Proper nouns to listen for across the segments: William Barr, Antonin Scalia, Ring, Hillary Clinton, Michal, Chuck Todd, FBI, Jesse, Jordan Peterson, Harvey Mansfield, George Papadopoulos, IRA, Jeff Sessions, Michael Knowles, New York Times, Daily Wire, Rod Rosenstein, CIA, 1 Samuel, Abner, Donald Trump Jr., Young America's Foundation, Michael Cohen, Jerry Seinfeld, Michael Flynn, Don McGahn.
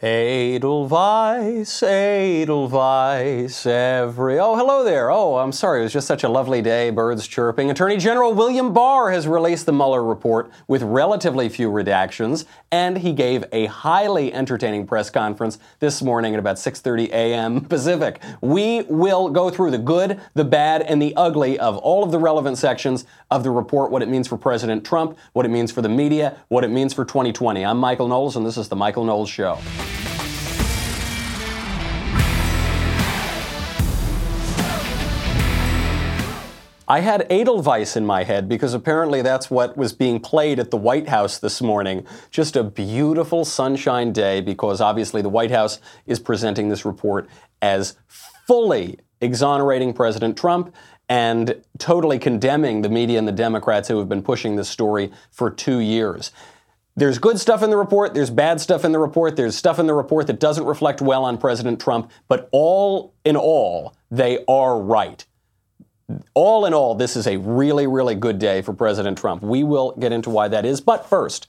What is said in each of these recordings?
Edelweiss, Edelweiss, every... Oh, hello there. Oh, I'm sorry. It was just such a lovely day, birds chirping. Attorney General William Barr has released the Mueller report with relatively few redactions, and he gave a highly entertaining press conference this morning at about 6:30 a.m. Pacific. We will go through the good, the bad, and the ugly of all of the relevant sections of the report, what it means for President Trump, what it means for the media, what it means for 2020. I'm Michael Knowles, and this is The Michael Knowles Show. I had Edelweiss in my head because apparently that's what was being played at the White House this morning. Just a beautiful sunshine day because obviously the White House is presenting this report as fully exonerating President Trump and totally condemning the media and the Democrats who have been pushing this story for 2 years. There's good stuff in the report, there's bad stuff in the report, there's stuff in the report that doesn't reflect well on President Trump, but all in all, they are right. All in all, this is a really, really good day for President Trump. We will get into why that is. But first,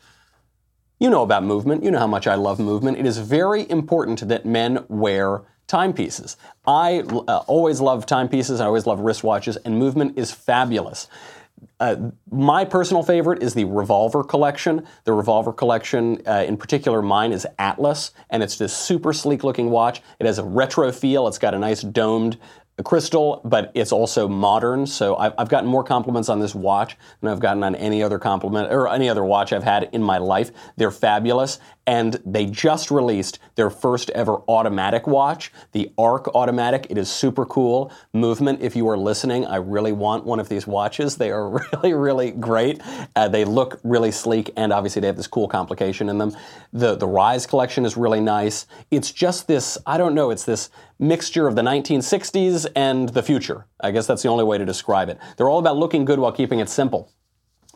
you know about Movement. You know how much I love Movement. It is very important that men wear timepieces. I always love timepieces. I always love wristwatches. And Movement is fabulous. My personal favorite is the Revolver collection. The Revolver collection, in particular, mine is Atlas. And it's this super sleek looking watch. It has a retro feel. It's got a nice domed crystal, but it's also modern. So I've gotten more compliments on this watch than I've gotten on any other compliment or any other watch I've had in my life. They're fabulous. And they just released their first ever automatic watch, the Arc Automatic. It is super cool. Movement, if you are listening, I really want one of these watches. They are really, really great. They look really sleek, and obviously they have this cool complication in them. The Rise collection is really nice. It's just this, I don't know, it's this mixture of the 1960s and the future. I guess that's the only way to describe it. They're all about looking good while keeping it simple.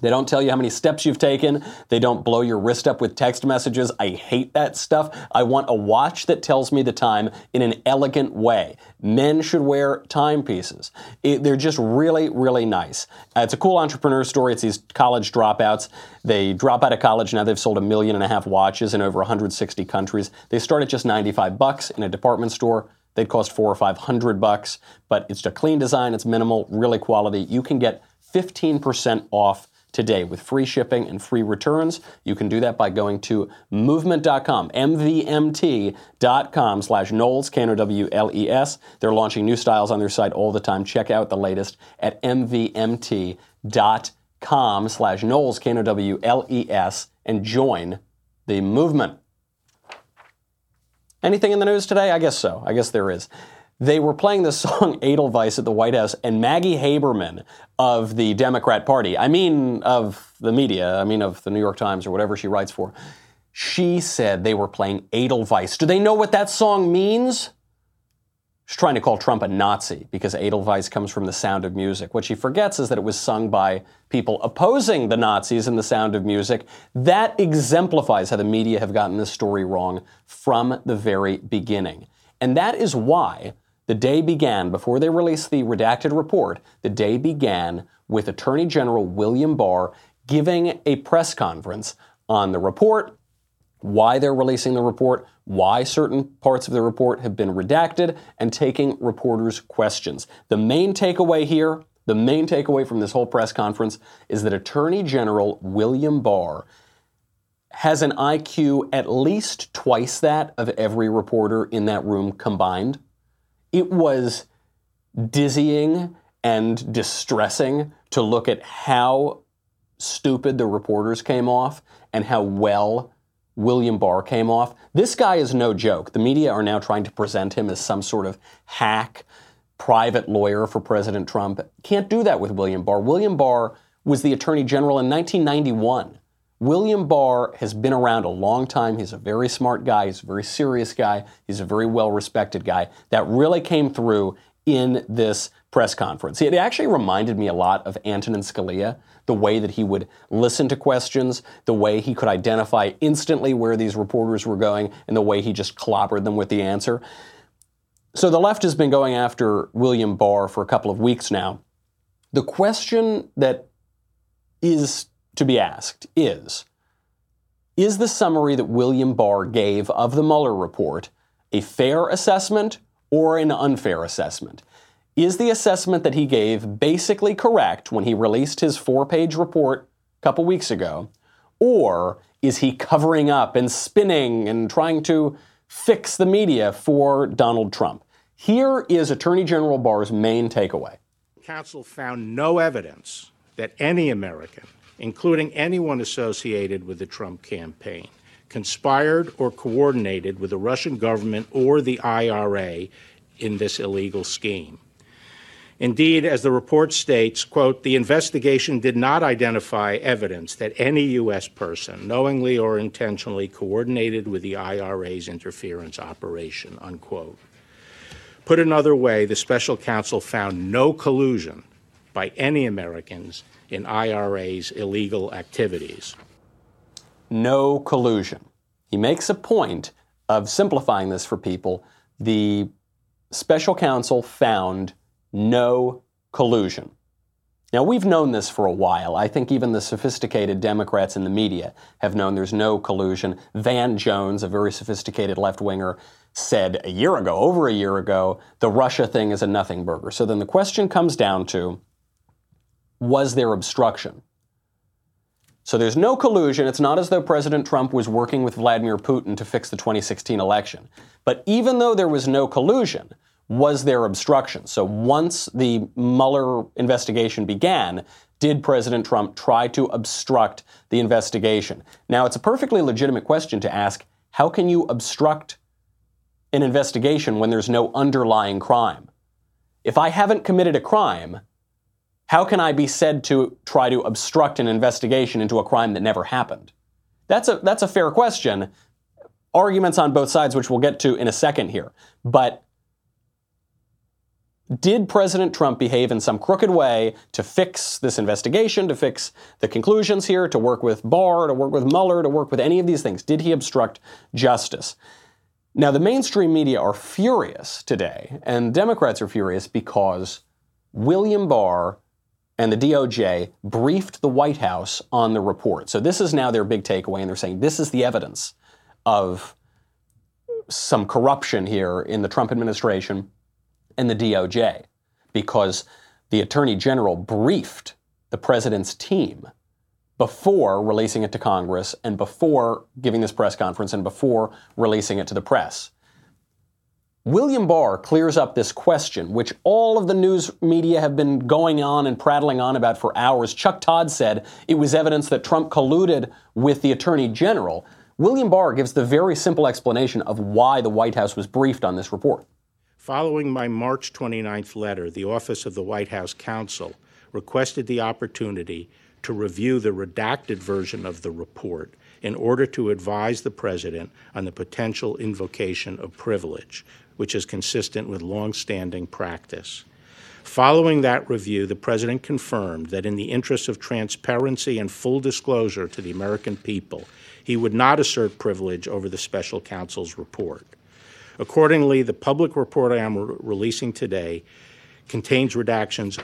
They don't tell you how many steps you've taken. They don't blow your wrist up with text messages. I hate that stuff. I want a watch that tells me the time in an elegant way. Men should wear timepieces. They're just really, really nice. It's a cool entrepreneur story. It's these college dropouts. They drop out of college. Now they've sold 1.5 million watches in over 160 countries. They start at just $95 in a department store. They'd cost $400 or $500, but it's a clean design. It's minimal, really quality. You can get 15% off today with free shipping and free returns. You can do that by going to movement.com, mvmt.com/Knowles, Knowles. They're launching new styles on their site all the time. Check out the latest at mvmt.com/Knowles, Knowles, and join the movement. Anything in the news today? I guess so. I guess there is. They were playing this song Edelweiss at the White House, and Maggie Haberman of the Democrat Party, I mean of the media, I mean of the New York Times or whatever she writes for, she said they were playing Edelweiss. Do they know what that song means? She's trying to call Trump a Nazi because Edelweiss comes from The Sound of Music. What she forgets is that it was sung by people opposing the Nazis in The Sound of Music. That exemplifies how the media have gotten this story wrong from the very beginning. And that is why the day began, before they released the redacted report, the day began with Attorney General William Barr giving a press conference on the report, why they're releasing the report, why certain parts of the report have been redacted, and taking reporters' questions. The main takeaway here, the main takeaway from this whole press conference is that Attorney General William Barr has an IQ at least twice that of every reporter in that room combined. It was dizzying and distressing to look at how stupid the reporters came off and how well William Barr came off. This guy is no joke. The media are now trying to present him as some sort of hack, private lawyer for President Trump. Can't do that with William Barr. William Barr was the Attorney General in 1991. William Barr has been around a long time. He's a very smart guy. He's a very serious guy. He's a very well-respected guy. That really came through in this press conference. It actually reminded me a lot of Antonin Scalia, the way that he would listen to questions, the way he could identify instantly where these reporters were going, and the way he just clobbered them with the answer. So the left has been going after William Barr for a couple of weeks now. The question that is to be asked is, Is the summary that William Barr gave of the Mueller report a fair assessment or an unfair assessment? Is the assessment that he gave basically correct when he released his 4-page report a couple weeks ago? Or is he covering up and spinning and trying to fix the media for Donald Trump? Here is Attorney General Barr's main takeaway. Counsel found no evidence that any American, including anyone associated with the Trump campaign, conspired or coordinated with the Russian government or the IRA in this illegal scheme. Indeed, as the report states, quote, the investigation did not identify evidence that any U.S. person knowingly or intentionally coordinated with the IRA's interference operation, unquote. Put another way, the special counsel found no collusion by any Americans in IRA's illegal activities. No collusion. He makes a point of simplifying this for people. The special counsel found no collusion. Now, we've known this for a while. I think even the sophisticated Democrats in the media have known there's no collusion. Van Jones, a very sophisticated left-winger, said over a year ago, the Russia thing is a nothing burger. So then the question comes down to, was there obstruction? So there's no collusion. It's not as though President Trump was working with Vladimir Putin to fix the 2016 election. But even though there was no collusion, was there obstruction? So once the Mueller investigation began, did President Trump try to obstruct the investigation? Now, it's a perfectly legitimate question to ask, how can you obstruct an investigation when there's no underlying crime? If I haven't committed a crime, how can I be said to try to obstruct an investigation into a crime that never happened? That's a fair question. Arguments on both sides, which we'll get to in a second here. But did President Trump behave in some crooked way to fix this investigation, to fix the conclusions here, to work with Barr, to work with Mueller, to work with any of these things? Did he obstruct justice? Now, the mainstream media are furious today, and Democrats are furious because William Barr and the DOJ briefed the White House on the report. So this is now their big takeaway, and they're saying this is the evidence of some corruption here in the Trump administration and the DOJ, because the Attorney General briefed the president's team before releasing it to Congress and before giving this press conference and before releasing it to the press. William Barr clears up this question, which all of the news media have been going on and prattling on about for hours. Chuck Todd said it was evidence that Trump colluded with the Attorney General. William Barr gives the very simple explanation of why the White House was briefed on this report. Following my March 29th letter, the Office of the White House Counsel requested the opportunity to review the redacted version of the report in order to advise the president on the potential invocation of privilege, which is consistent with longstanding practice. Following that review, the president confirmed that in the interest of transparency and full disclosure to the American people, he would not assert privilege over the special counsel's report. Accordingly, the public report I am releasing today contains redactions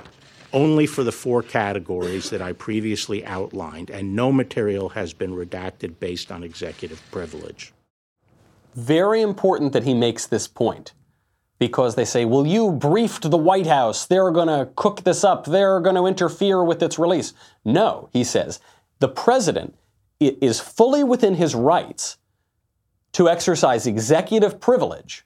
only for the 4 categories that I previously outlined, and no material has been redacted based on executive privilege. Very important that he makes this point, because they say, well, you briefed the White House. They're going to cook this up. They're going to interfere with its release. No, he says, the president is fully within his rights to exercise executive privilege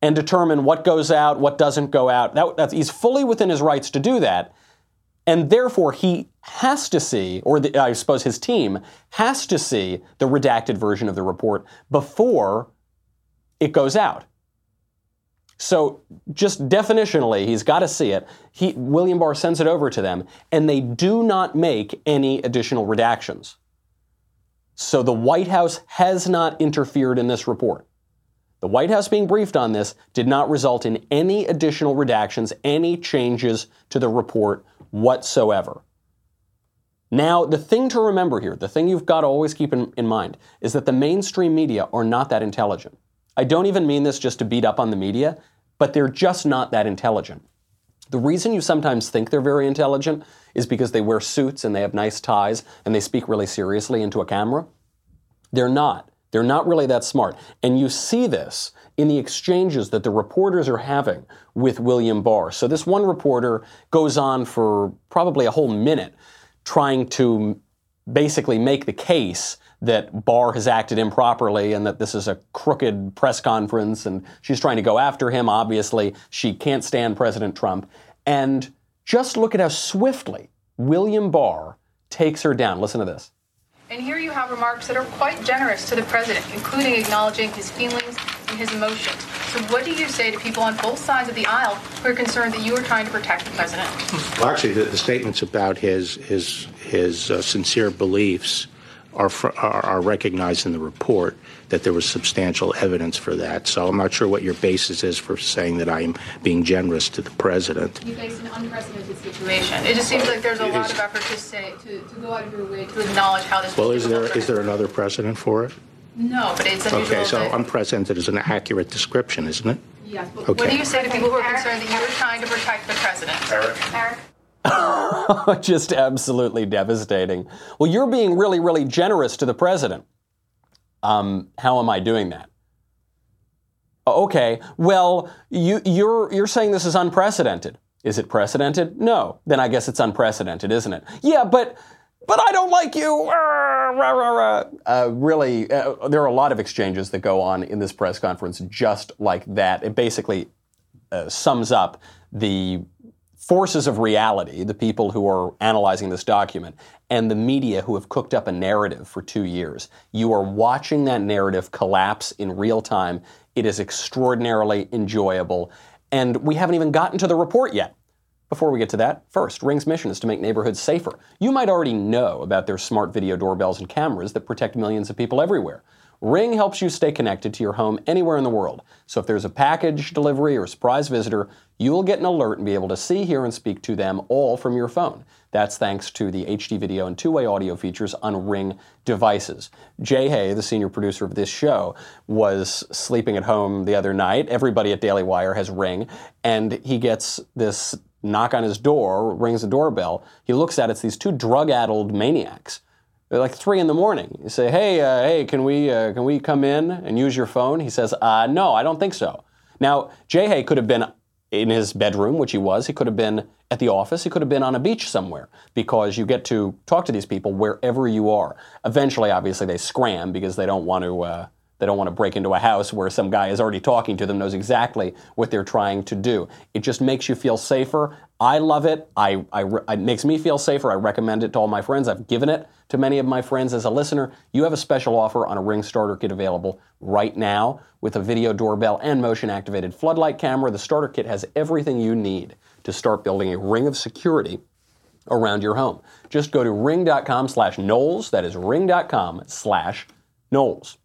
and determine what goes out, what doesn't go out. He's fully within his rights to do that. And therefore, he has to see, or I suppose his team has to see the redacted version of the report before it goes out. So just definitionally, he's got to see it. William Barr sends it over to them, and they do not make any additional redactions. So the White House has not interfered in this report. The White House being briefed on this did not result in any additional redactions, any changes to the report whatsoever. Now, the thing to remember here, the thing you've got to always keep in mind, is that the mainstream media are not that intelligent. I don't even mean this just to beat up on the media, but they're just not that intelligent. The reason you sometimes think they're very intelligent is because they wear suits and they have nice ties and they speak really seriously into a camera. They're not. They're not really that smart. And you see this in the exchanges that the reporters are having with William Barr. So this one reporter goes on for probably a whole minute trying to basically make the case that Barr has acted improperly and that this is a crooked press conference, and she's trying to go after him. Obviously, she can't stand President Trump. And just look at how swiftly William Barr takes her down. Listen to this. And here you have remarks that are quite generous to the president, including acknowledging his feelings and his emotions. So what do you say to people on both sides of the aisle who are concerned that you are trying to protect the president? Well, actually, the statements about his sincere beliefs are recognized in the report that there was substantial evidence for that. So I'm not sure what your basis is for saying that I'm being generous to the president. You face an unprecedented situation. It just seems like there's a lot of effort to say, to go out of your way to acknowledge how this. Well, is there another precedent for it? No, but it's unusual. Okay, so unprecedented is an accurate description, isn't it? Yes. But okay. What do you say to people who are concerned that you were trying to protect the president? Eric. Just absolutely devastating. Well, you're being really, really generous to the president. How am I doing that? Okay, well, you're saying this is unprecedented. Is it precedented? No. Then I guess it's unprecedented, isn't it? Yeah, but I don't like you. Really, there are a lot of exchanges that go on in this press conference just like that. It basically sums up the forces of reality, the people who are analyzing this document, and the media who have cooked up a narrative for 2 years. You are watching that narrative collapse in real time. It is extraordinarily enjoyable. And we haven't even gotten to the report yet. Before we get to that, first, Ring's mission is to make neighborhoods safer. You might already know about their smart video doorbells and cameras that protect millions of people everywhere. Ring helps you stay connected to your home anywhere in the world. So if there's a package delivery or a surprise visitor, you'll get an alert and be able to see, hear, and speak to them all from your phone. That's thanks to the HD video and two-way audio features on Ring devices. Jay Hay, the senior producer of this show, was sleeping at home the other night. Everybody at Daily Wire has Ring, and he gets this knock on his door, rings the doorbell. He looks at it, it's these two drug-addled maniacs. They're like 3 a.m. You say, hey, can we come in and use your phone? He says, no, I don't think so. Now, Jay Hay could have been in his bedroom, which he was. He could have been at the office. He could have been on a beach somewhere, because you get to talk to these people wherever you are. Eventually, obviously, they scram because they don't want to break into a house where some guy is already talking to them, knows exactly what they're trying to do. It just makes you feel safer. I love it. It makes me feel safer. I recommend it to all my friends. I've given it to many of my friends as a listener. You have a special offer on a Ring starter kit available right now with a video doorbell and motion-activated floodlight camera. The starter kit has everything you need to start building a ring of security around your home. Just go to ring.com/Knowles. That is ring.com/Knowles.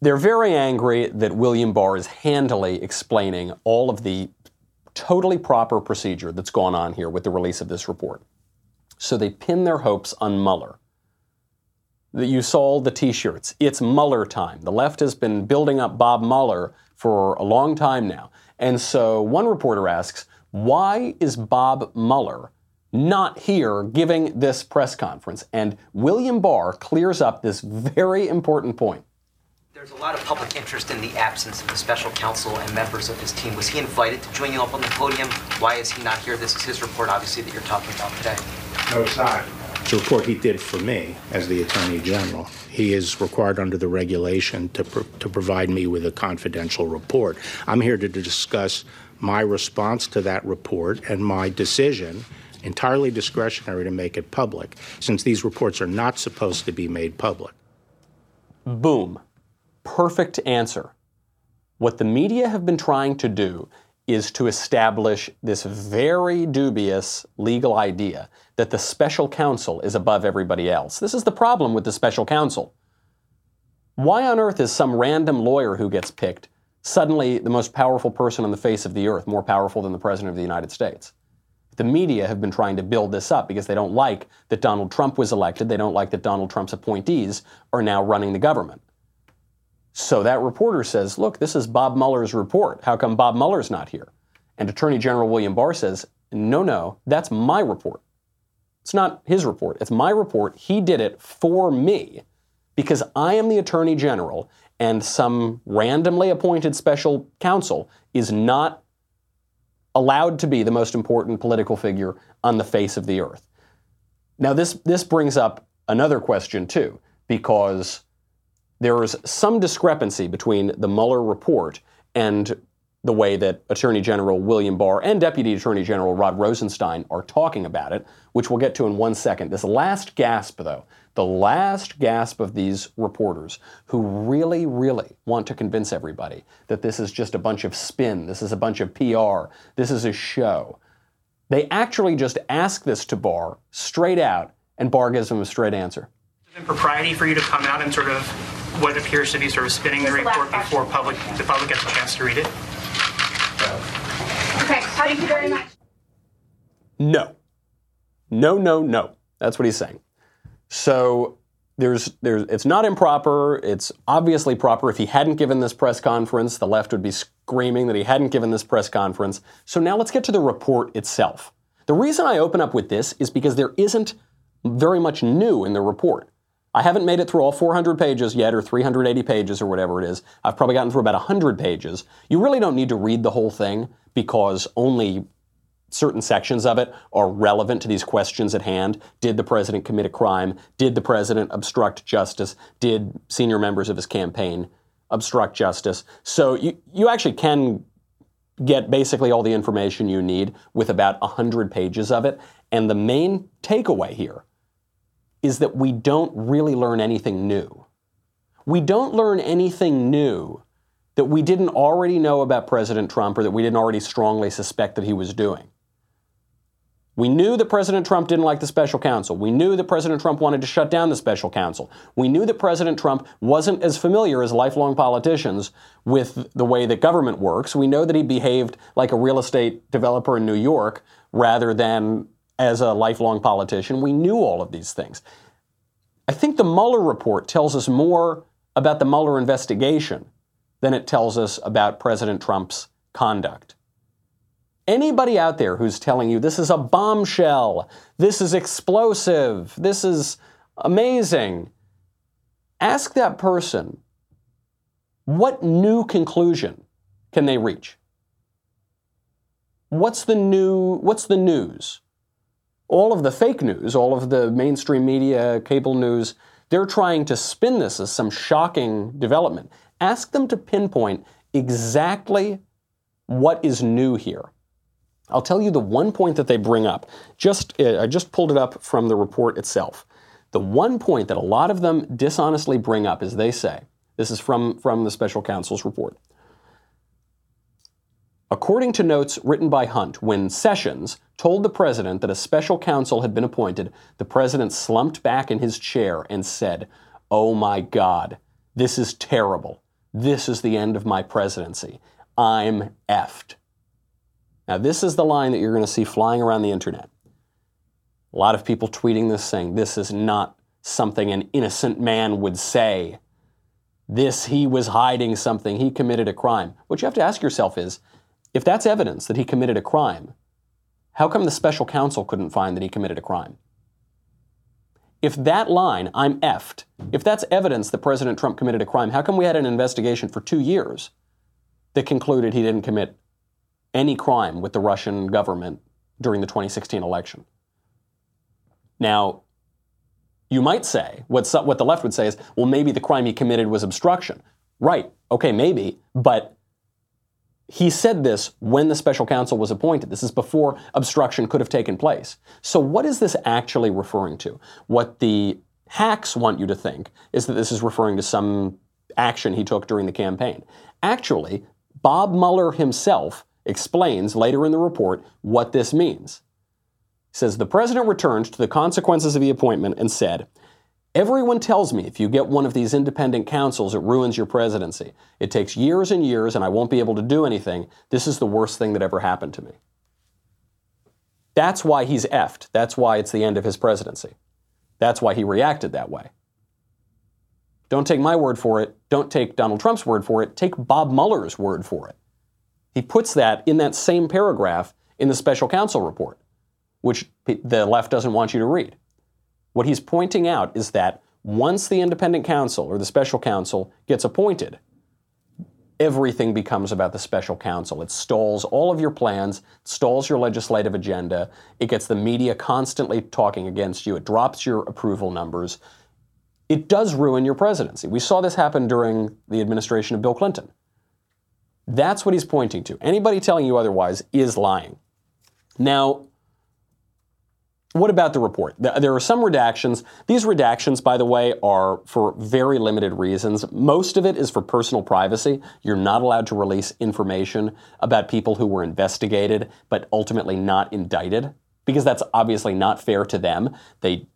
They're very angry that William Barr is handily explaining all of the totally proper procedure that's gone on here with the release of this report. So they pin their hopes on Mueller. You saw the T-shirts. It's Mueller time. The left has been building up Bob Mueller for a long time now. And so one reporter asks, why is Bob Mueller not here giving this press conference? And William Barr clears up this very important point. There's a lot of public interest in the absence of the special counsel and members of his team. Was he invited to join you up on the podium? Why is he not here? This is his report, obviously, that you're talking about today. No, it's not. It's a report he did for me as the Attorney General. He is required under the regulation to provide me with a confidential report. I'm here to discuss my response to that report and my decision, entirely discretionary, to make it public, since these reports are not supposed to be made public. Boom. Perfect answer. What the media have been trying to do is to establish this very dubious legal idea that the special counsel is above everybody else. This is the problem with the special counsel. Why on earth is some random lawyer who gets picked suddenly the most powerful person on the face of the earth, more powerful than the President of the United States? The media have been trying to build this up because they don't like that Donald Trump was elected. They don't like that Donald Trump's appointees are now running the government. So that reporter says, look, this is Bob Mueller's report. How come Bob Mueller's not here? And Attorney General William Barr says, no, that's my report. It's not his report. It's my report. He did it for me. because I am the Attorney General and some randomly appointed special counsel is not allowed to be the most important political figure on the face of the earth. Now, this brings up another question, too, because there is some discrepancy between the Mueller report and the way that Attorney General William Barr and Deputy Attorney General Rod Rosenstein are talking about it, which we'll get to in 1 second. This last gasp, though, the last gasp of these reporters who really, really want to convince everybody that this is just a bunch of spin, this is a bunch of PR, this is a show. They actually just ask this to Barr straight out, and Barr gives them a straight answer. It's impropriety for you to come out and sort of what appears to be sort of spinning the report before the public gets a chance to read it. Okay, thank you very much. No. No, no, no. That's what he's saying. So there's it's not improper. It's obviously proper. If he hadn't given this press conference, the left would be screaming that he hadn't given this press conference. So now let's get to the report itself. The reason I open up with this is because there isn't very much new in the report. I haven't made it through all 400 pages yet, or 380 pages, or whatever it is. I've probably gotten through about 100 pages. You really don't need to read the whole thing because only certain sections of it are relevant to these questions at hand. Did the president commit a crime? Did the president obstruct justice? Did senior members of his campaign obstruct justice? So you actually can get basically all the information you need with about 100 pages of it. And the main takeaway here is that we don't really learn anything new. We don't learn anything new that we didn't already know about President Trump or that we didn't already strongly suspect that he was doing. We knew that President Trump didn't like the special counsel. We knew that President Trump wanted to shut down the special counsel. We knew that President Trump wasn't as familiar as lifelong politicians with the way that government works. We know that he behaved like a real estate developer in New York rather than as a lifelong politician. We knew all of these things. I think the Mueller report tells us more about the Mueller investigation than it tells us about President Trump's conduct. Anybody out there who's telling you this is a bombshell, this is explosive, this is amazing, ask that person, what new conclusion can they reach? What's the news? All of the fake news, all of the mainstream media, cable news, they're trying to spin this as some shocking development. Ask them to pinpoint exactly what is new here. I'll tell you the one point that they bring up. I just pulled it up from the report itself. The one point that a lot of them dishonestly bring up is they say, this is from the special counsel's report. According to notes written by Hunt, when Sessions told the president that a special counsel had been appointed, the president slumped back in his chair and said, "Oh my God, this is terrible. This is the end of my presidency. I'm effed." Now, this is the line that you're going to see flying around the internet. A lot of people tweeting this saying, this is not something an innocent man would say. He was hiding something. He committed a crime. What you have to ask yourself is, if that's evidence that he committed a crime, how come the special counsel couldn't find that he committed a crime? If that line, "I'm effed," if that's evidence that President Trump committed a crime, how come we had an investigation for 2 years that concluded he didn't commit any crime with the Russian government during the 2016 election? Now, you might say, what the left would say is, well, maybe the crime he committed was obstruction. Right, okay, maybe, but he said this when the special counsel was appointed. This is before obstruction could have taken place. So what is this actually referring to? What the hacks want you to think is that this is referring to some action he took during the campaign. Actually, Bob Mueller himself explains later in the report what this means. He says, the president returned to the consequences of the appointment and said, "Everyone tells me if you get one of these independent counsels, it ruins your presidency. It takes years and years, and I won't be able to do anything. This is the worst thing that ever happened to me." That's why he's effed. That's why it's the end of his presidency. That's why he reacted that way. Don't take my word for it. Don't take Donald Trump's word for it. Take Bob Mueller's word for it. He puts that in that same paragraph in the special counsel report, which the left doesn't want you to read. What he's pointing out is that Once the independent counsel or the special counsel gets appointed, everything becomes about the special counsel. It stalls all of your plans, stalls your legislative agenda. It gets the media constantly talking against you. It drops your approval numbers. It does ruin your presidency. We saw this happen during the administration of Bill Clinton. That's what he's pointing to. Anybody telling you otherwise is lying. Now, what about the report? There are some redactions. These redactions, by the way, are for very limited reasons. Most of it is for personal privacy. You're not allowed to release information about people who were investigated but ultimately not indicted, because that's obviously not fair to them. They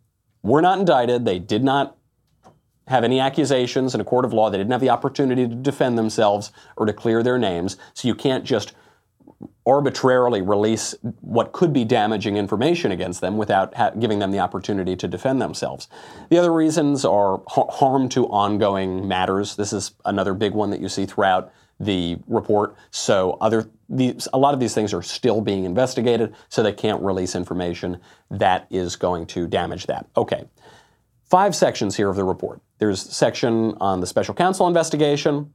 were not indicted. They did not have any accusations in a court of law. They didn't have the opportunity to defend themselves or to clear their names. So you can't just arbitrarily release what could be damaging information against them without giving them the opportunity to defend themselves. The other reasons are harm to ongoing matters. This is another big one that you see throughout the report. So a lot of these things are still being investigated, so they can't release information that is going to damage that. Okay. 5 sections here of the report. There's a section on the special counsel investigation,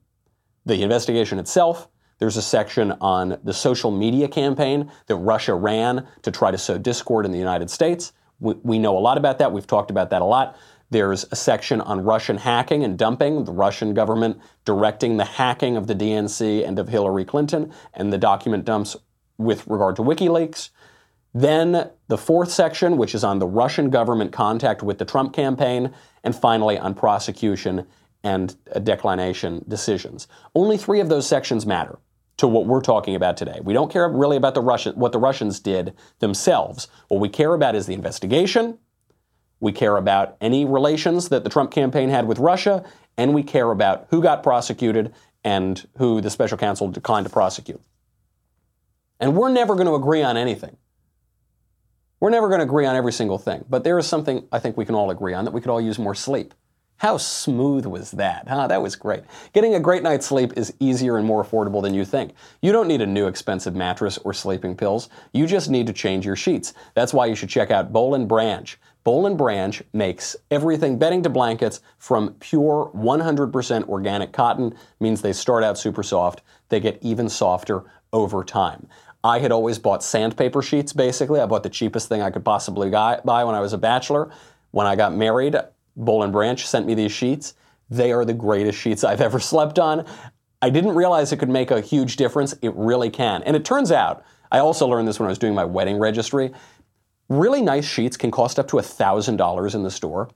the investigation itself. There's a section on the social media campaign that Russia ran to try to sow discord in the United States. We know a lot about that. We've talked about that a lot. There's a section on Russian hacking and dumping, the Russian government directing the hacking of the DNC and of Hillary Clinton and the document dumps with regard to WikiLeaks. Then the 4th section, which is on the Russian government contact with the Trump campaign, and finally on prosecution and declination decisions. Only 3 of those sections matter to what we're talking about today. We don't care really about what the Russians did themselves. What we care about is the investigation, we care about any relations that the Trump campaign had with Russia, and we care about who got prosecuted and who the special counsel declined to prosecute. And we're never going to agree on anything. We're never going to agree on every single thing, but there is something I think we can all agree on, that we could all use more sleep. How smooth was that, huh? That was great. Getting a great night's sleep is easier and more affordable than you think. You don't need a new expensive mattress or sleeping pills. You just need to change your sheets. That's why you should check out Boll and Branch. Boll and Branch makes everything bedding to blankets from pure 100% organic cotton. It means they start out super soft. They get even softer over time. I had always bought sandpaper sheets, basically. I bought the cheapest thing I could possibly buy when I was a bachelor. When I got married, Boll and Branch sent me these sheets. They are the greatest sheets I've ever slept on. I didn't realize it could make a huge difference. It really can. And it turns out, I also learned this when I was doing my wedding registry, really nice sheets can cost up to $1,000 in the store.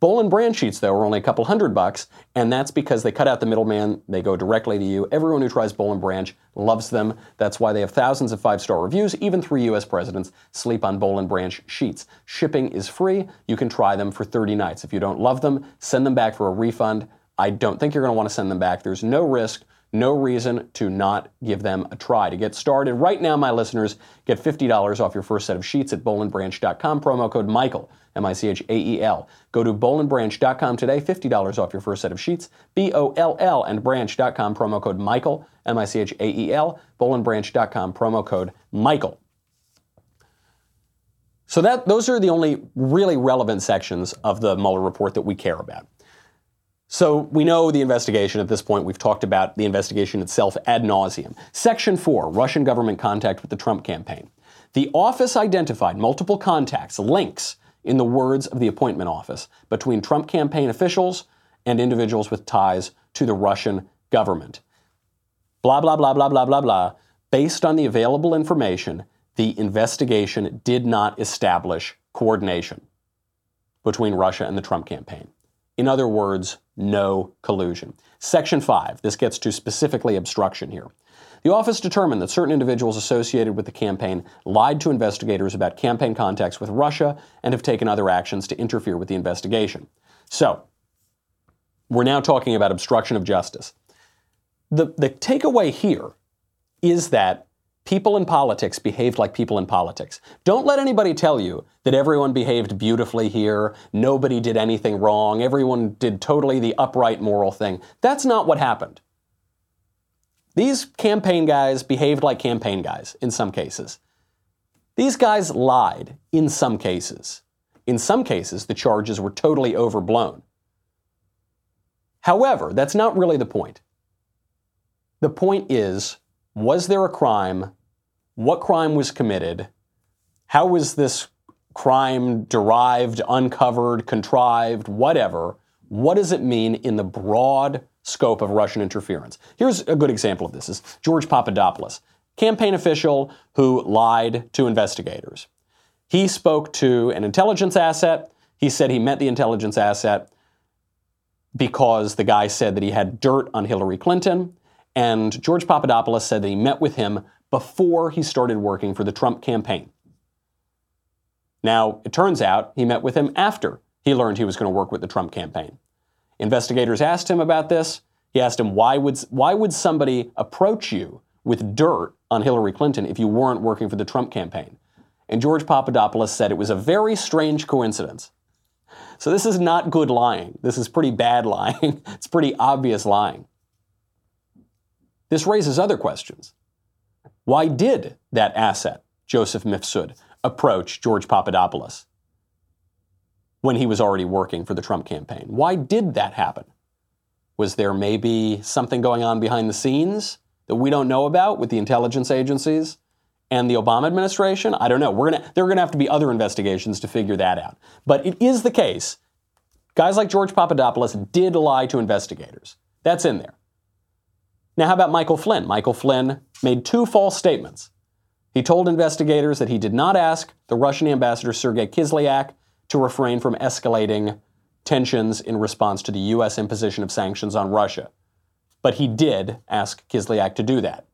Boll and Branch sheets, though, are only a couple $100, and that's because they cut out the middleman. They go directly to you. Everyone who tries Boll and Branch loves them. That's why they have thousands of 5-star reviews. Even 3 U.S. presidents sleep on Boll and Branch sheets. Shipping is free. You can try them for 30 nights. If you don't love them, send them back for a refund. I don't think you're going to want to send them back. There's no risk, no reason to not give them a try. To get started right now, my listeners, get $50 off your first set of sheets at bollandbranch.com, promo code Michael. M-I-C-H-A-E-L. Go to bollandbranch.com today, $50 off your first set of sheets, B-O-L-L, and branch.com, promo code Michael, M-I-C-H-A-E-L, bollandbranch.com, promo code Michael. So those are the only really relevant sections of the Mueller report that we care about. So we know the investigation at this point. We've talked about the investigation itself ad nauseum. Section 4, Russian government contact with the Trump campaign. The office identified multiple contacts, links, in the words of the appointment office, between Trump campaign officials and individuals with ties to the Russian government. Blah, blah, blah, blah, blah, blah, blah. Based on the available information, the investigation did not establish coordination between Russia and the Trump campaign. In other words, no collusion. Section 5, this gets to specifically obstruction here. The office determined that certain individuals associated with the campaign lied to investigators about campaign contacts with Russia and have taken other actions to interfere with the investigation. So, we're now talking about obstruction of justice. The takeaway here is that people in politics behaved like people in politics. Don't let anybody tell you that everyone behaved beautifully here, nobody did anything wrong, everyone did totally the upright moral thing. That's not what happened. These campaign guys behaved like campaign guys in some cases. These guys lied in some cases. In some cases, the charges were totally overblown. However, that's not really the point. The point is, was there a crime? What crime was committed? How was this crime derived, uncovered, contrived, whatever? What does it mean in the broad scope of Russian interference? Here's a good example of this. Is George Papadopoulos, campaign official who lied to investigators. He spoke to an intelligence asset. He said he met the intelligence asset because the guy said that he had dirt on Hillary Clinton, and George Papadopoulos said that he met with him before he started working for the Trump campaign. Now, it turns out he met with him after he learned he was going to work with the Trump campaign. Investigators asked him about this. He asked him, why would somebody approach you with dirt on Hillary Clinton if you weren't working for the Trump campaign? And George Papadopoulos said it was a very strange coincidence. So this is not good lying. This is pretty bad lying. It's pretty obvious lying. This raises other questions. Why did that asset, Joseph Mifsud, approach George Papadopoulos when he was already working for the Trump campaign? Why did that happen? Was there maybe something going on behind the scenes that we don't know about with the intelligence agencies and the Obama administration? I don't know. There are going to have to be other investigations to figure that out. But it is the case. Guys like George Papadopoulos did lie to investigators. That's in there. Now, how about Michael Flynn? Michael Flynn made two false statements. He told investigators that he did not ask the Russian ambassador Sergei Kislyak to refrain from escalating tensions in response to the U.S. imposition of sanctions on Russia. But he did ask Kislyak to do that.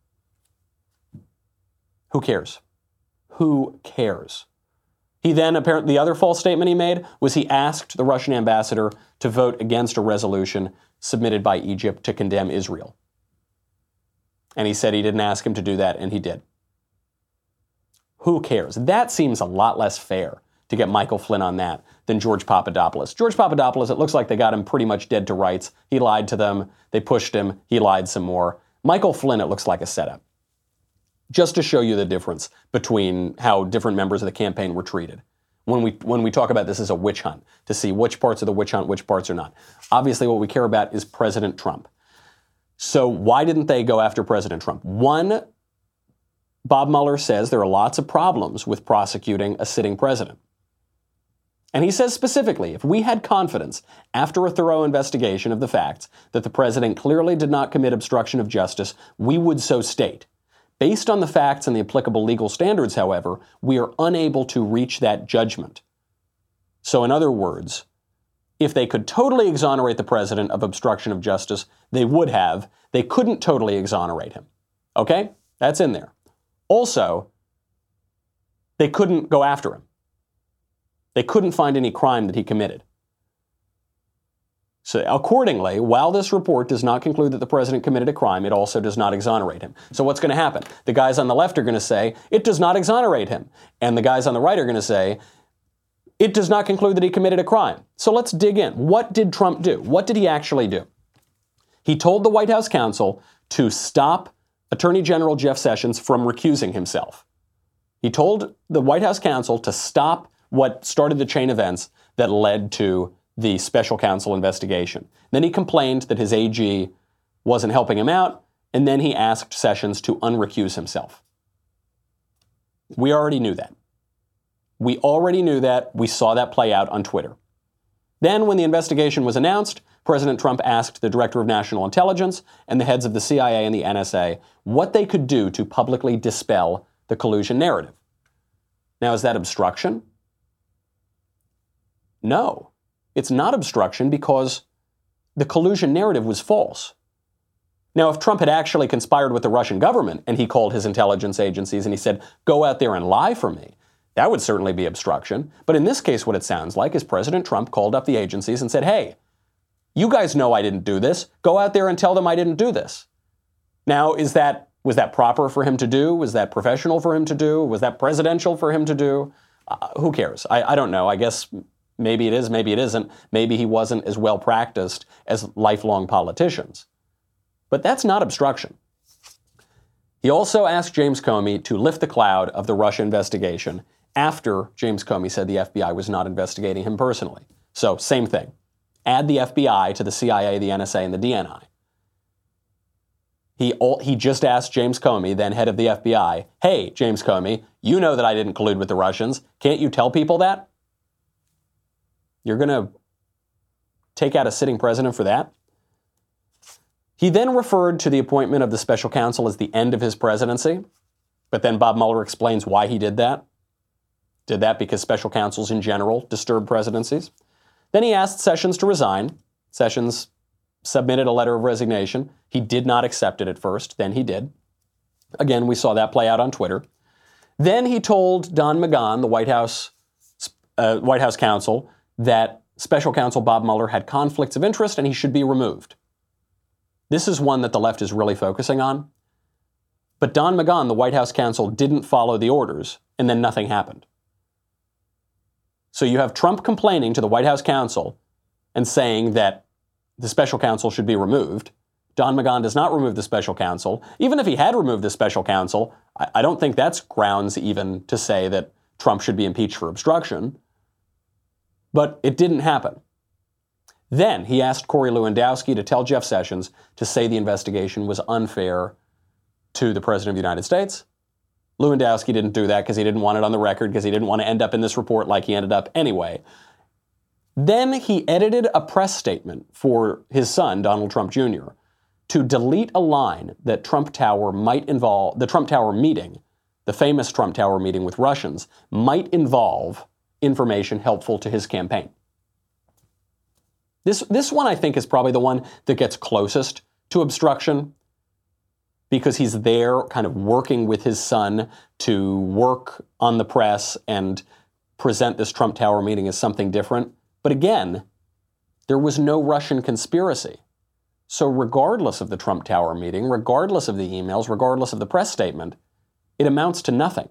Who cares? Who cares? He then, apparently, the other false statement he made was he asked the Russian ambassador to vote against a resolution submitted by Egypt to condemn Israel. And he said he didn't ask him to do that, and he did. Who cares? That seems a lot less fair to get Michael Flynn on that than George Papadopoulos. George Papadopoulos, it looks like they got him pretty much dead to rights. He lied to them. They pushed him. He lied some more. Michael Flynn, it looks like a setup. Just to show you the difference between how different members of the campaign were treated. When we talk about this as a witch hunt, to see which parts are the witch hunt, which parts are not. Obviously, what we care about is President Trump. So why didn't they go after President Trump? One, Bob Mueller says there are lots of problems with prosecuting a sitting president. And he says specifically, if we had confidence after a thorough investigation of the facts that the president clearly did not commit obstruction of justice, we would so state. Based on the facts and the applicable legal standards, however, we are unable to reach that judgment. So in other words, if they could totally exonerate the president of obstruction of justice, they would have. They couldn't totally exonerate him. Okay? That's in there. Also, they couldn't go after him. They couldn't find any crime that he committed. So accordingly, while this report does not conclude that the president committed a crime, it also does not exonerate him. So what's going to happen? The guys on the left are going to say, it does not exonerate him. And the guys on the right are going to say, it does not conclude that he committed a crime. So let's dig in. What did Trump do? What did he actually do? He told the White House counsel to stop Attorney General Jeff Sessions from recusing himself. He told the White House counsel to stop what started the chain events that led to the special counsel investigation. Then he complained that his AG wasn't helping him out, and then he asked Sessions to unrecuse himself. We already knew that. We already knew that. We saw that play out on Twitter. Then, when the investigation was announced, President Trump asked the Director of National Intelligence and the heads of the CIA and the NSA what they could do to publicly dispel the collusion narrative. Now, is that obstruction? No. It's not obstruction because the collusion narrative was false. Now, if Trump had actually conspired with the Russian government and he called his intelligence agencies and he said, go out there and lie for me, that would certainly be obstruction. But in this case, what it sounds like is President Trump called up the agencies and said, hey, you guys know I didn't do this. Go out there and tell them I didn't do this. Now, was that proper for him to do? Was that professional for him to do? Was that presidential for him to do? Who cares? I don't know. I guess... maybe it is, maybe it isn't. Maybe he wasn't as well practiced as lifelong politicians. But that's not obstruction. He also asked James Comey to lift the cloud of the Russia investigation after James Comey said the FBI was not investigating him personally. So, same thing. Add the FBI to the CIA, the NSA, and the DNI. He just asked James Comey, then head of the FBI, hey, James Comey, you know that I didn't collude with the Russians. Can't you tell people that? You're going to take out a sitting president for that? He then referred to the appointment of the special counsel as the end of his presidency, but then Bob Mueller explains why he did that. Did that because special counsels in general disturb presidencies. Then he asked Sessions to resign. Sessions submitted a letter of resignation. He did not accept it at first. Then he did. Again, we saw that play out on Twitter. Then he told Don McGahn, the White House counsel, that special counsel Bob Mueller had conflicts of interest and he should be removed. This is one that the left is really focusing on. But Don McGahn, the White House counsel, didn't follow the orders, and then nothing happened. So you have Trump complaining to the White House counsel and saying that the special counsel should be removed. Don McGahn does not remove the special counsel. Even if he had removed the special counsel, I don't think that's grounds even to say that Trump should be impeached for obstruction. But it didn't happen. Then he asked Corey Lewandowski to tell Jeff Sessions to say the investigation was unfair to the President of the United States. Lewandowski didn't do that because he didn't want it on the record, because he didn't want to end up in this report like he ended up anyway. Then he edited a press statement for his son, Donald Trump Jr., to delete a line that Trump Tower might involve, the Trump Tower meeting, the famous Trump Tower meeting with Russians, might involve information helpful to his campaign. This one, I think, is probably the one that gets closest to obstruction because he's there kind of working with his son to work on the press and present this Trump Tower meeting as something different. But again, there was no Russian conspiracy. So regardless of the Trump Tower meeting, regardless of the emails, regardless of the press statement, it amounts to nothing.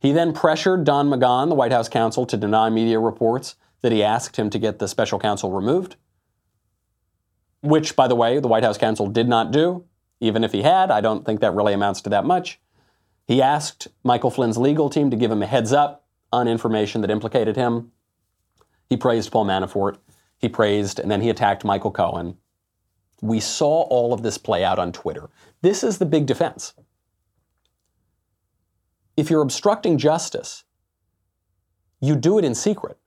He then pressured Don McGahn, the White House counsel, to deny media reports that he asked him to get the special counsel removed, which, by the way, the White House counsel did not do. Even if he had, I don't think that really amounts to that much. He asked Michael Flynn's legal team to give him a heads up on information that implicated him. He praised Paul Manafort. He praised, and then he attacked Michael Cohen. We saw all of this play out on Twitter. This is the big defense. If you're obstructing justice, you do it in secret.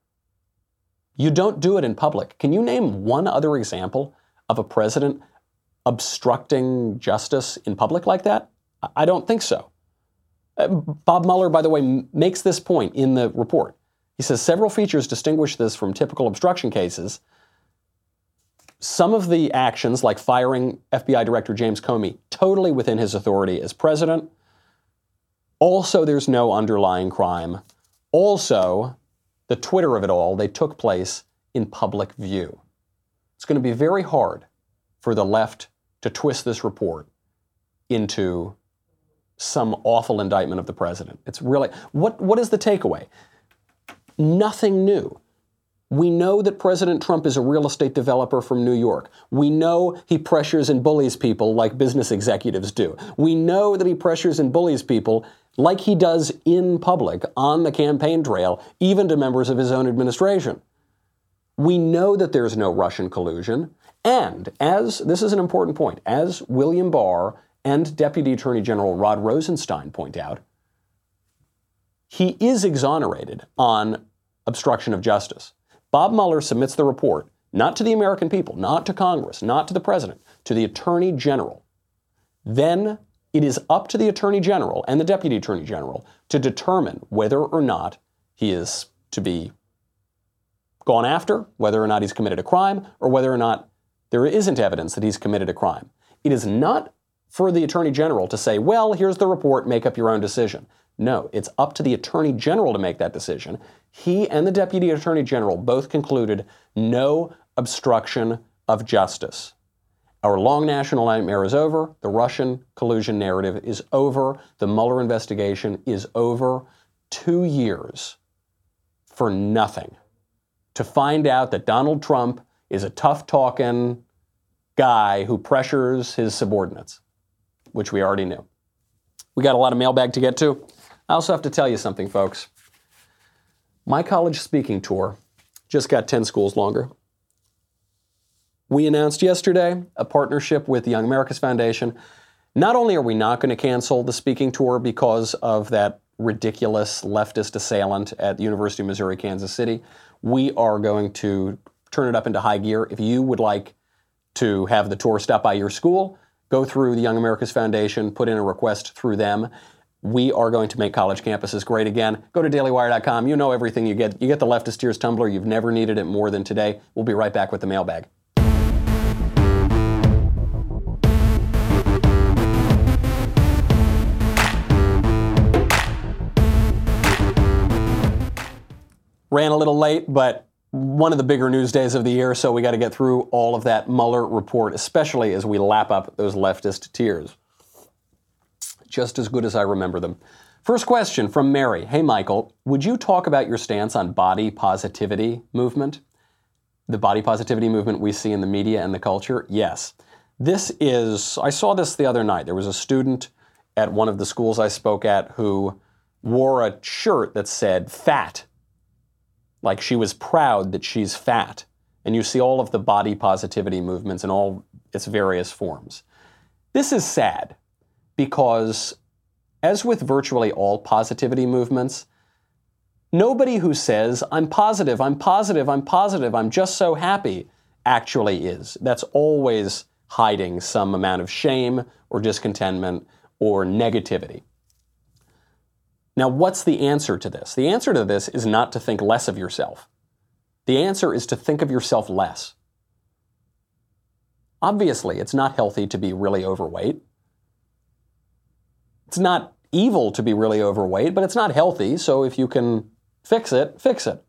You don't do it in public. Can you name one other example of a president obstructing justice in public like that? I don't think so. Bob Mueller, by the way, makes this point in the report. He says several features distinguish this from typical obstruction cases. Some of the actions, like firing FBI Director James Comey, totally within his authority as president. Also, there's no underlying crime. Also, the Twitter of it all, they took place in public view. It's going to be very hard for the left to twist this report into some awful indictment of the president. It's really, what is the takeaway? Nothing new. We know that President Trump is a real estate developer from New York. We know he pressures and bullies people like business executives do. We know that he pressures and bullies people like he does in public on the campaign trail, even to members of his own administration. We know that there's no Russian collusion. And as, this is an important point, as William Barr and Deputy Attorney General Rod Rosenstein point out, he is exonerated on obstruction of justice. Bob Mueller submits the report, not to the American people, not to Congress, not to the president, to the Attorney General. Then it is up to the Attorney General and the Deputy Attorney General to determine whether or not he is to be gone after, whether or not he's committed a crime, or whether or not there isn't evidence that he's committed a crime. It is not for the Attorney General to say, well, here's the report, make up your own decision. No, it's up to the Attorney General to make that decision. He and the Deputy Attorney General both concluded no obstruction of justice. Our long national nightmare is over. The Russian collusion narrative is over. The Mueller investigation is over. 2 years for nothing. To find out that Donald Trump is a tough-talking guy who pressures his subordinates, which we already knew. We got a lot of mailbag to get to. I also have to tell you something, folks. My college speaking tour, just got 10 schools longer. We announced yesterday a partnership with the Young America's Foundation. Not only are we not going to cancel the speaking tour because of that ridiculous leftist assailant at the University of Missouri, Kansas City, we are going to turn it up into high gear. If you would like to have the tour stop by your school, go through the Young America's Foundation, put in a request through them. We are going to make college campuses great again. Go to dailywire.com. You know everything you get. You get the Leftist Tears Tumblr. You've never needed it more than today. We'll be right back with the mailbag. Ran a little late, but one of the bigger news days of the year, so we got to get through all of that Mueller report, especially as we lap up those leftist tears. Just as good as I remember them. First question from Mary. Hey, Michael, would you talk about your stance on body positivity movement? The body positivity movement we see in the media and the culture? Yes. I saw this the other night. There was a student at one of the schools I spoke at who wore a shirt that said fat. Like she was proud that she's fat. And you see all of the body positivity movements in all its various forms. This is sad because, as with virtually all positivity movements, nobody who says, I'm positive, I'm positive, I'm positive, I'm just so happy, actually is. That's always hiding some amount of shame or discontentment or negativity. Now, what's the answer to this? The answer to this is not to think less of yourself. The answer is to think of yourself less. Obviously, it's not healthy to be really overweight. It's not evil to be really overweight, but it's not healthy, so if you can fix it, fix it.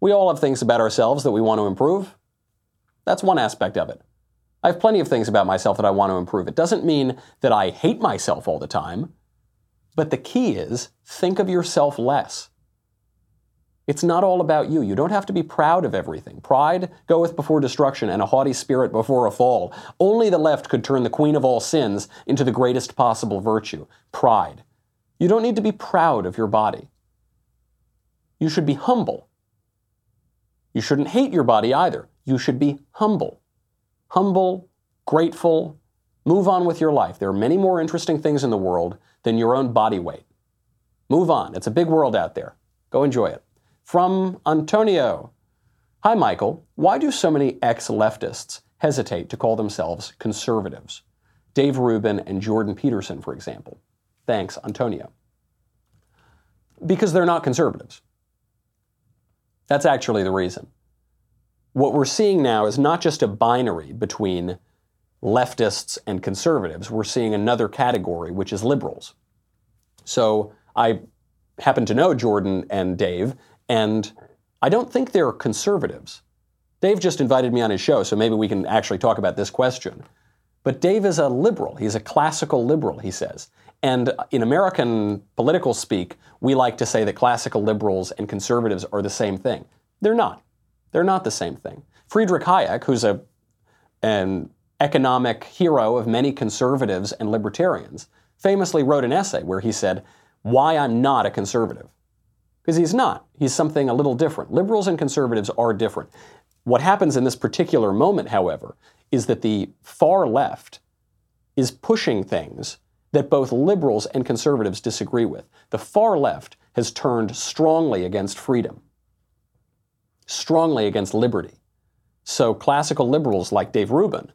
We all have things about ourselves that we want to improve. That's one aspect of it. I have plenty of things about myself that I want to improve. It doesn't mean that I hate myself all the time. But the key is, think of yourself less. It's not all about you. You don't have to be proud of everything. Pride goeth before destruction and a haughty spirit before a fall. Only the left could turn the queen of all sins into the greatest possible virtue, pride. You don't need to be proud of your body. You should be humble. You shouldn't hate your body either. You should be humble. Humble, grateful, move on with your life. There are many more interesting things in the world than your own body weight. Move on. It's a big world out there. Go enjoy it. From Antonio. Hi, Michael. Why do so many ex-leftists hesitate to call themselves conservatives? Dave Rubin and Jordan Peterson, for example. Thanks, Antonio. Because they're not conservatives. That's actually the reason. What we're seeing now is not just a binary between leftists and conservatives. We're seeing another category, which is liberals. So I happen to know Jordan and Dave, and I don't think they're conservatives. Dave just invited me on his show, so maybe we can actually talk about this question. But Dave is a liberal. He's a classical liberal, he says. And in American political speak, we like to say that classical liberals and conservatives are the same thing. They're not. They're not the same thing. Friedrich Hayek, who's an economic hero of many conservatives and libertarians, famously wrote an essay where he said, why I'm not a conservative. Because he's not. He's something a little different. Liberals and conservatives are different. What happens in this particular moment, however, is that the far left is pushing things that both liberals and conservatives disagree with. The far left has turned strongly against freedom, strongly against liberty. So classical liberals like Dave Rubin,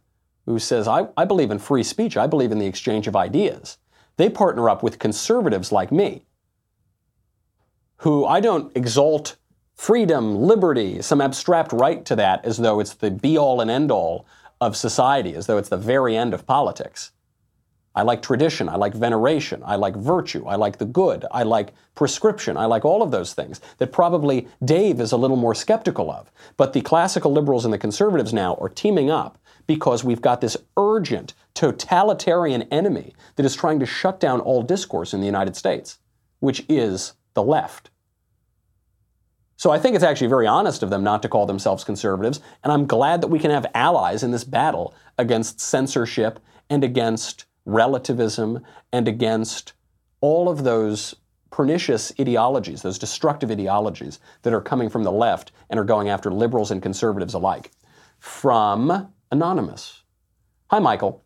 who says, I believe in free speech, I believe in the exchange of ideas. They partner up with conservatives like me, who I don't exalt freedom, liberty, some abstract right to that as though it's the be-all and end-all of society, as though it's the very end of politics. I like tradition, I like veneration, I like virtue, I like the good, I like prescription, I like all of those things that probably Dave is a little more skeptical of. But the classical liberals and the conservatives now are teaming up because we've got this urgent, totalitarian enemy that is trying to shut down all discourse in the United States, which is the left. So I think it's actually very honest of them not to call themselves conservatives, and I'm glad that we can have allies in this battle against censorship and against relativism and against all of those pernicious ideologies, those destructive ideologies that are coming from the left and are going after liberals and conservatives alike. From Anonymous. Hi, Michael.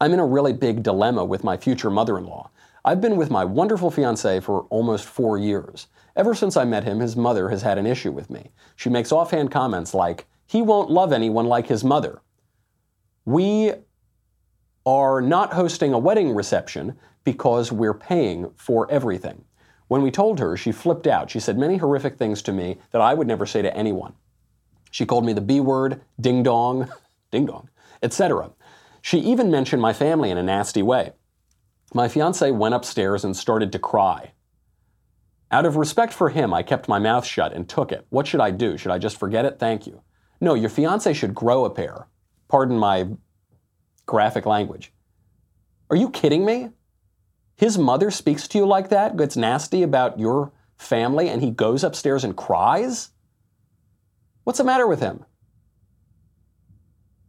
I'm in a really big dilemma with my future mother-in-law. I've been with my wonderful fiancé for almost 4 years. Ever since I met him, his mother has had an issue with me. She makes offhand comments like, he won't love anyone like his mother. We are not hosting a wedding reception because we're paying for everything. When we told her, she flipped out. She said many horrific things to me that I would never say to anyone. She called me the B word, ding-dong, ding-dong, etc. She even mentioned my family in a nasty way. My fiancé went upstairs and started to cry. Out of respect for him, I kept my mouth shut and took it. What should I do? Should I just forget it? Thank you. No, your fiancé should grow a pair. Pardon my graphic language. Are you kidding me? His mother speaks to you like that, gets nasty about your family, and he goes upstairs and cries? What's the matter with him?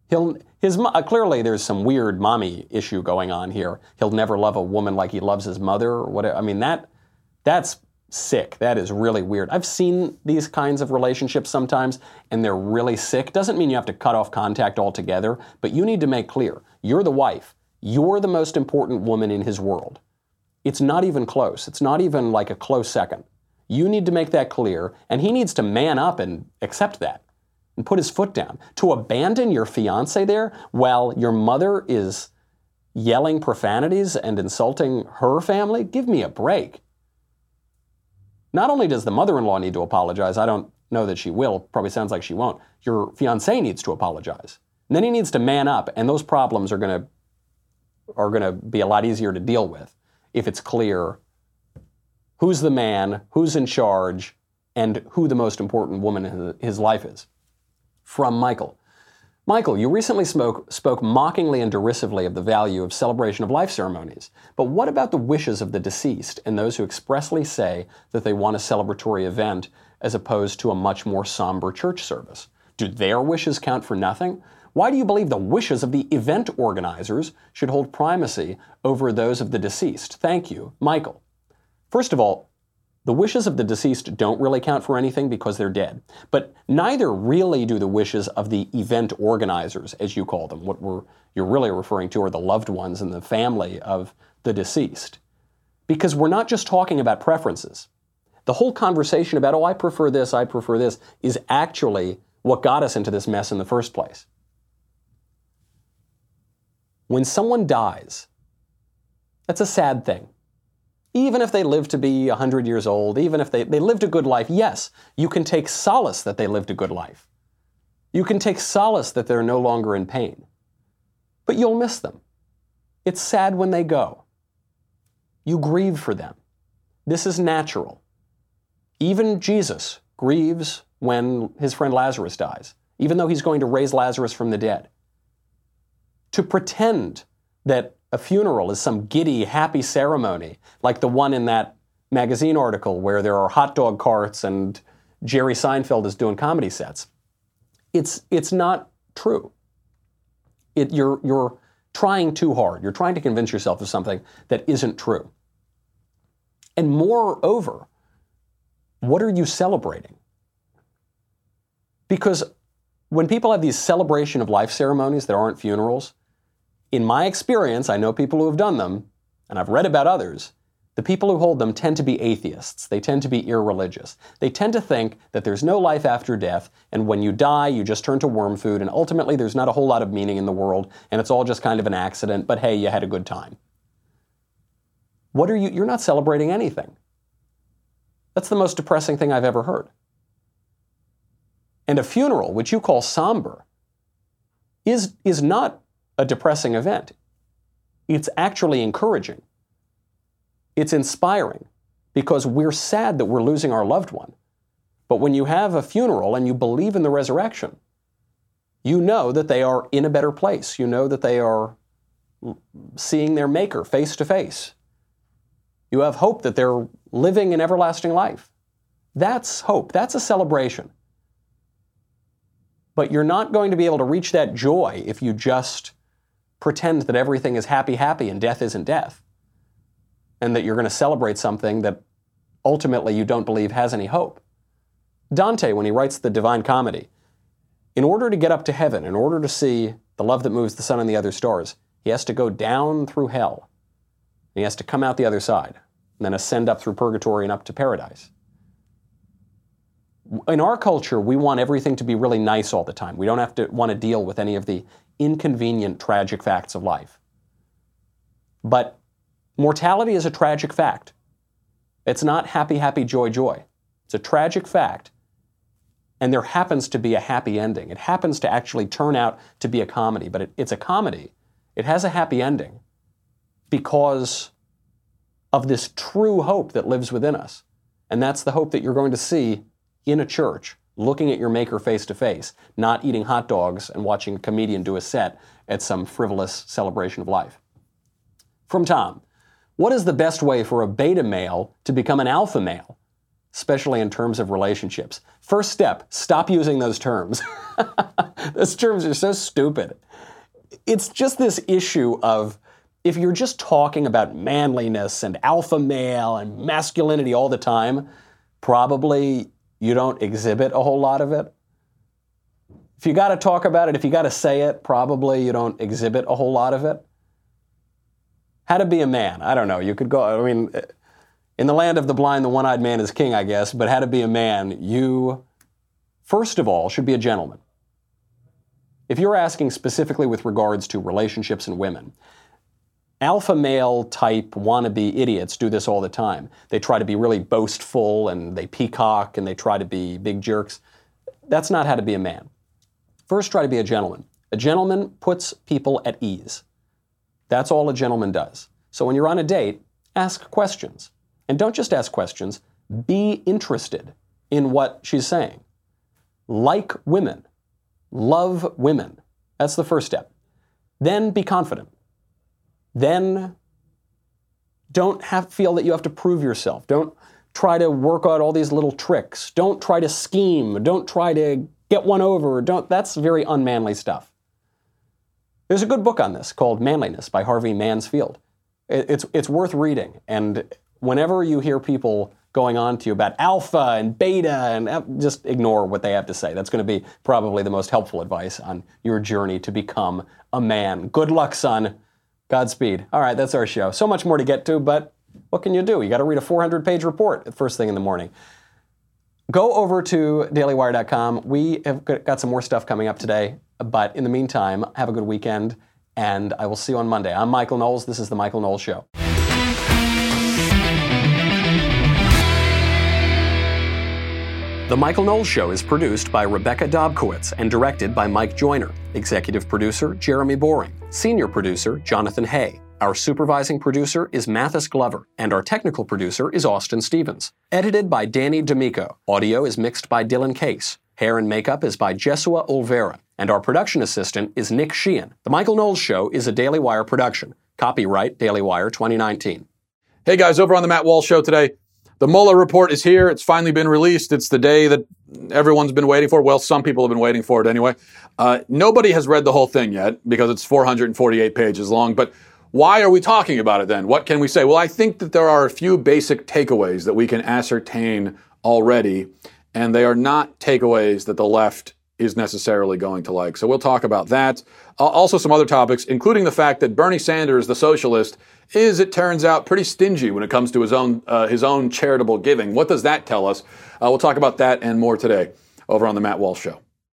Clearly there's some weird mommy issue going on here. He'll never love a woman like he loves his mother or whatever. I mean, that's sick. That is really weird. I've seen these kinds of relationships sometimes, and they're really sick. Doesn't mean you have to cut off contact altogether, but you need to make clear, you're the wife. You're the most important woman in his world. It's not even close. It's not even like a close second. You need to make that clear, and he needs to man up and accept that and put his foot down. To abandon your fiancé there while your mother is yelling profanities and insulting her family? Give me a break. Not only does the mother-in-law need to apologize, I don't know that she will, probably sounds like she won't. Your fiancé needs to apologize. And then he needs to man up, and those problems are gonna be a lot easier to deal with if it's clear who's the man, who's in charge, and who the most important woman in his life is. From Michael. Michael, you recently spoke mockingly and derisively of the value of celebration of life ceremonies, but what about the wishes of the deceased and those who expressly say that they want a celebratory event as opposed to a much more somber church service? Do their wishes count for nothing? Why do you believe the wishes of the event organizers should hold primacy over those of the deceased? Thank you, Michael. First of all, the wishes of the deceased don't really count for anything because they're dead. But neither really do the wishes of the event organizers, as you call them. What you're really referring to are the loved ones and the family of the deceased. Because we're not just talking about preferences. The whole conversation about, oh, I prefer this, is actually what got us into this mess in the first place. When someone dies, that's a sad thing. Even if they live to be 100 years old, even if they lived a good life, yes, you can take solace that they lived a good life. You can take solace that they're no longer in pain. But you'll miss them. It's sad when they go. You grieve for them. This is natural. Even Jesus grieves when his friend Lazarus dies, even though he's going to raise Lazarus from the dead. To pretend that a funeral is some giddy, happy ceremony, like the one in that magazine article where there are hot dog carts and Jerry Seinfeld is doing comedy sets. It's not true. You're trying too hard. You're trying to convince yourself of something that isn't true. And moreover, what are you celebrating? Because when people have these celebration of life ceremonies that aren't funerals, in my experience, I know people who have done them, and I've read about others, the people who hold them tend to be atheists. They tend to be irreligious. They tend to think that there's no life after death, and when you die, you just turn to worm food, and ultimately there's not a whole lot of meaning in the world, and it's all just kind of an accident, but hey, you had a good time. You're not celebrating anything. That's the most depressing thing I've ever heard. And a funeral, which you call somber, is not a depressing event. It's actually encouraging. It's inspiring because we're sad that we're losing our loved one. But when you have a funeral and you believe in the resurrection, you know that they are in a better place. You know that they are seeing their maker face to face. You have hope that they're living an everlasting life. That's hope. That's a celebration. But you're not going to be able to reach that joy if you just pretend that everything is happy, happy, and death isn't death. and that you're going to celebrate something that ultimately you don't believe has any hope. Dante, when he writes the Divine Comedy, in order to get up to heaven, in order to see the love that moves the sun and the other stars, he has to go down through hell. And he has to come out the other side, and then ascend up through purgatory and up to paradise. In our culture, we want everything to be really nice all the time. We don't have to want to deal with any of the inconvenient, tragic facts of life. But mortality is a tragic fact. It's not happy, happy, joy, joy. It's a tragic fact, and there happens to be a happy ending. It happens to actually turn out to be a comedy, but it's a comedy. It has a happy ending because of this true hope that lives within us. And that's the hope that you're going to see in a church, looking at your maker face to face, not eating hot dogs and watching a comedian do a set at some frivolous celebration of life. From Tom, what is the best way for a beta male to become an alpha male, especially in terms of relationships? First step, stop using those terms. Those terms are so stupid. It's just this issue of, if you're just talking about manliness and alpha male and masculinity all the time, probably you don't exhibit a whole lot of it. If you got to talk about it, if you got to say it, probably you don't exhibit a whole lot of it. How to be a man? I don't know. You could go, I mean, in the land of the blind, the one-eyed man is king, I guess, but how to be a man, you, first of all, should be a gentleman. If you're asking specifically with regards to relationships and women, alpha male type wannabe idiots do this all the time. They try to be really boastful and they peacock and they try to be big jerks. That's not how to be a man. First, try to be a gentleman. A gentleman puts people at ease. That's all a gentleman does. So when you're on a date, ask questions. And don't just ask questions, be interested in what she's saying. Like women. Love women. That's the first step. Then be confident. Then don't feel that you have to prove yourself. Don't try to work out all these little tricks. Don't try to scheme. Don't try to get one over. That's very unmanly stuff. There's a good book on this called Manliness by Harvey Mansfield. It's worth reading. And whenever you hear people going on to you about alpha and beta, and just ignore what they have to say. That's going to be probably the most helpful advice on your journey to become a man. Good luck, son. Godspeed. All right, that's our show. So much more to get to, but what can you do? You got to read a 400-page report first thing in the morning. Go over to dailywire.com. We have got some more stuff coming up today, but in the meantime, have a good weekend, and I will see you on Monday. I'm Michael Knowles. This is The Michael Knowles Show. The Michael Knowles Show is produced by Rebecca Dobkowitz and directed by Mike Joyner. Executive producer, Jeremy Boring. Senior producer, Jonathan Hay. Our supervising producer is Mathis Glover. And our technical producer is Austin Stevens. Edited by Danny D'Amico. Audio is mixed by Dylan Case. Hair and makeup is by Jesua Olvera. And our production assistant is Nick Sheehan. The Michael Knowles Show is a Daily Wire production. Copyright Daily Wire 2019. Hey guys, over on the Matt Walsh Show today, the Mueller Report is here. It's finally been released. It's the day that everyone's been waiting for. Well, some people have been waiting for it anyway. Nobody has read the whole thing yet because it's 448 pages long. But why are we talking about it then? What can we say? Well, I think that there are a few basic takeaways that we can ascertain already, and they are not takeaways that the left is necessarily going to like. So we'll talk about that. Also some other topics, including the fact that Bernie Sanders, the socialist, is, it turns out, pretty stingy when it comes to his own charitable giving. What does that tell us? We'll talk about that and more today over on The Matt Walsh Show.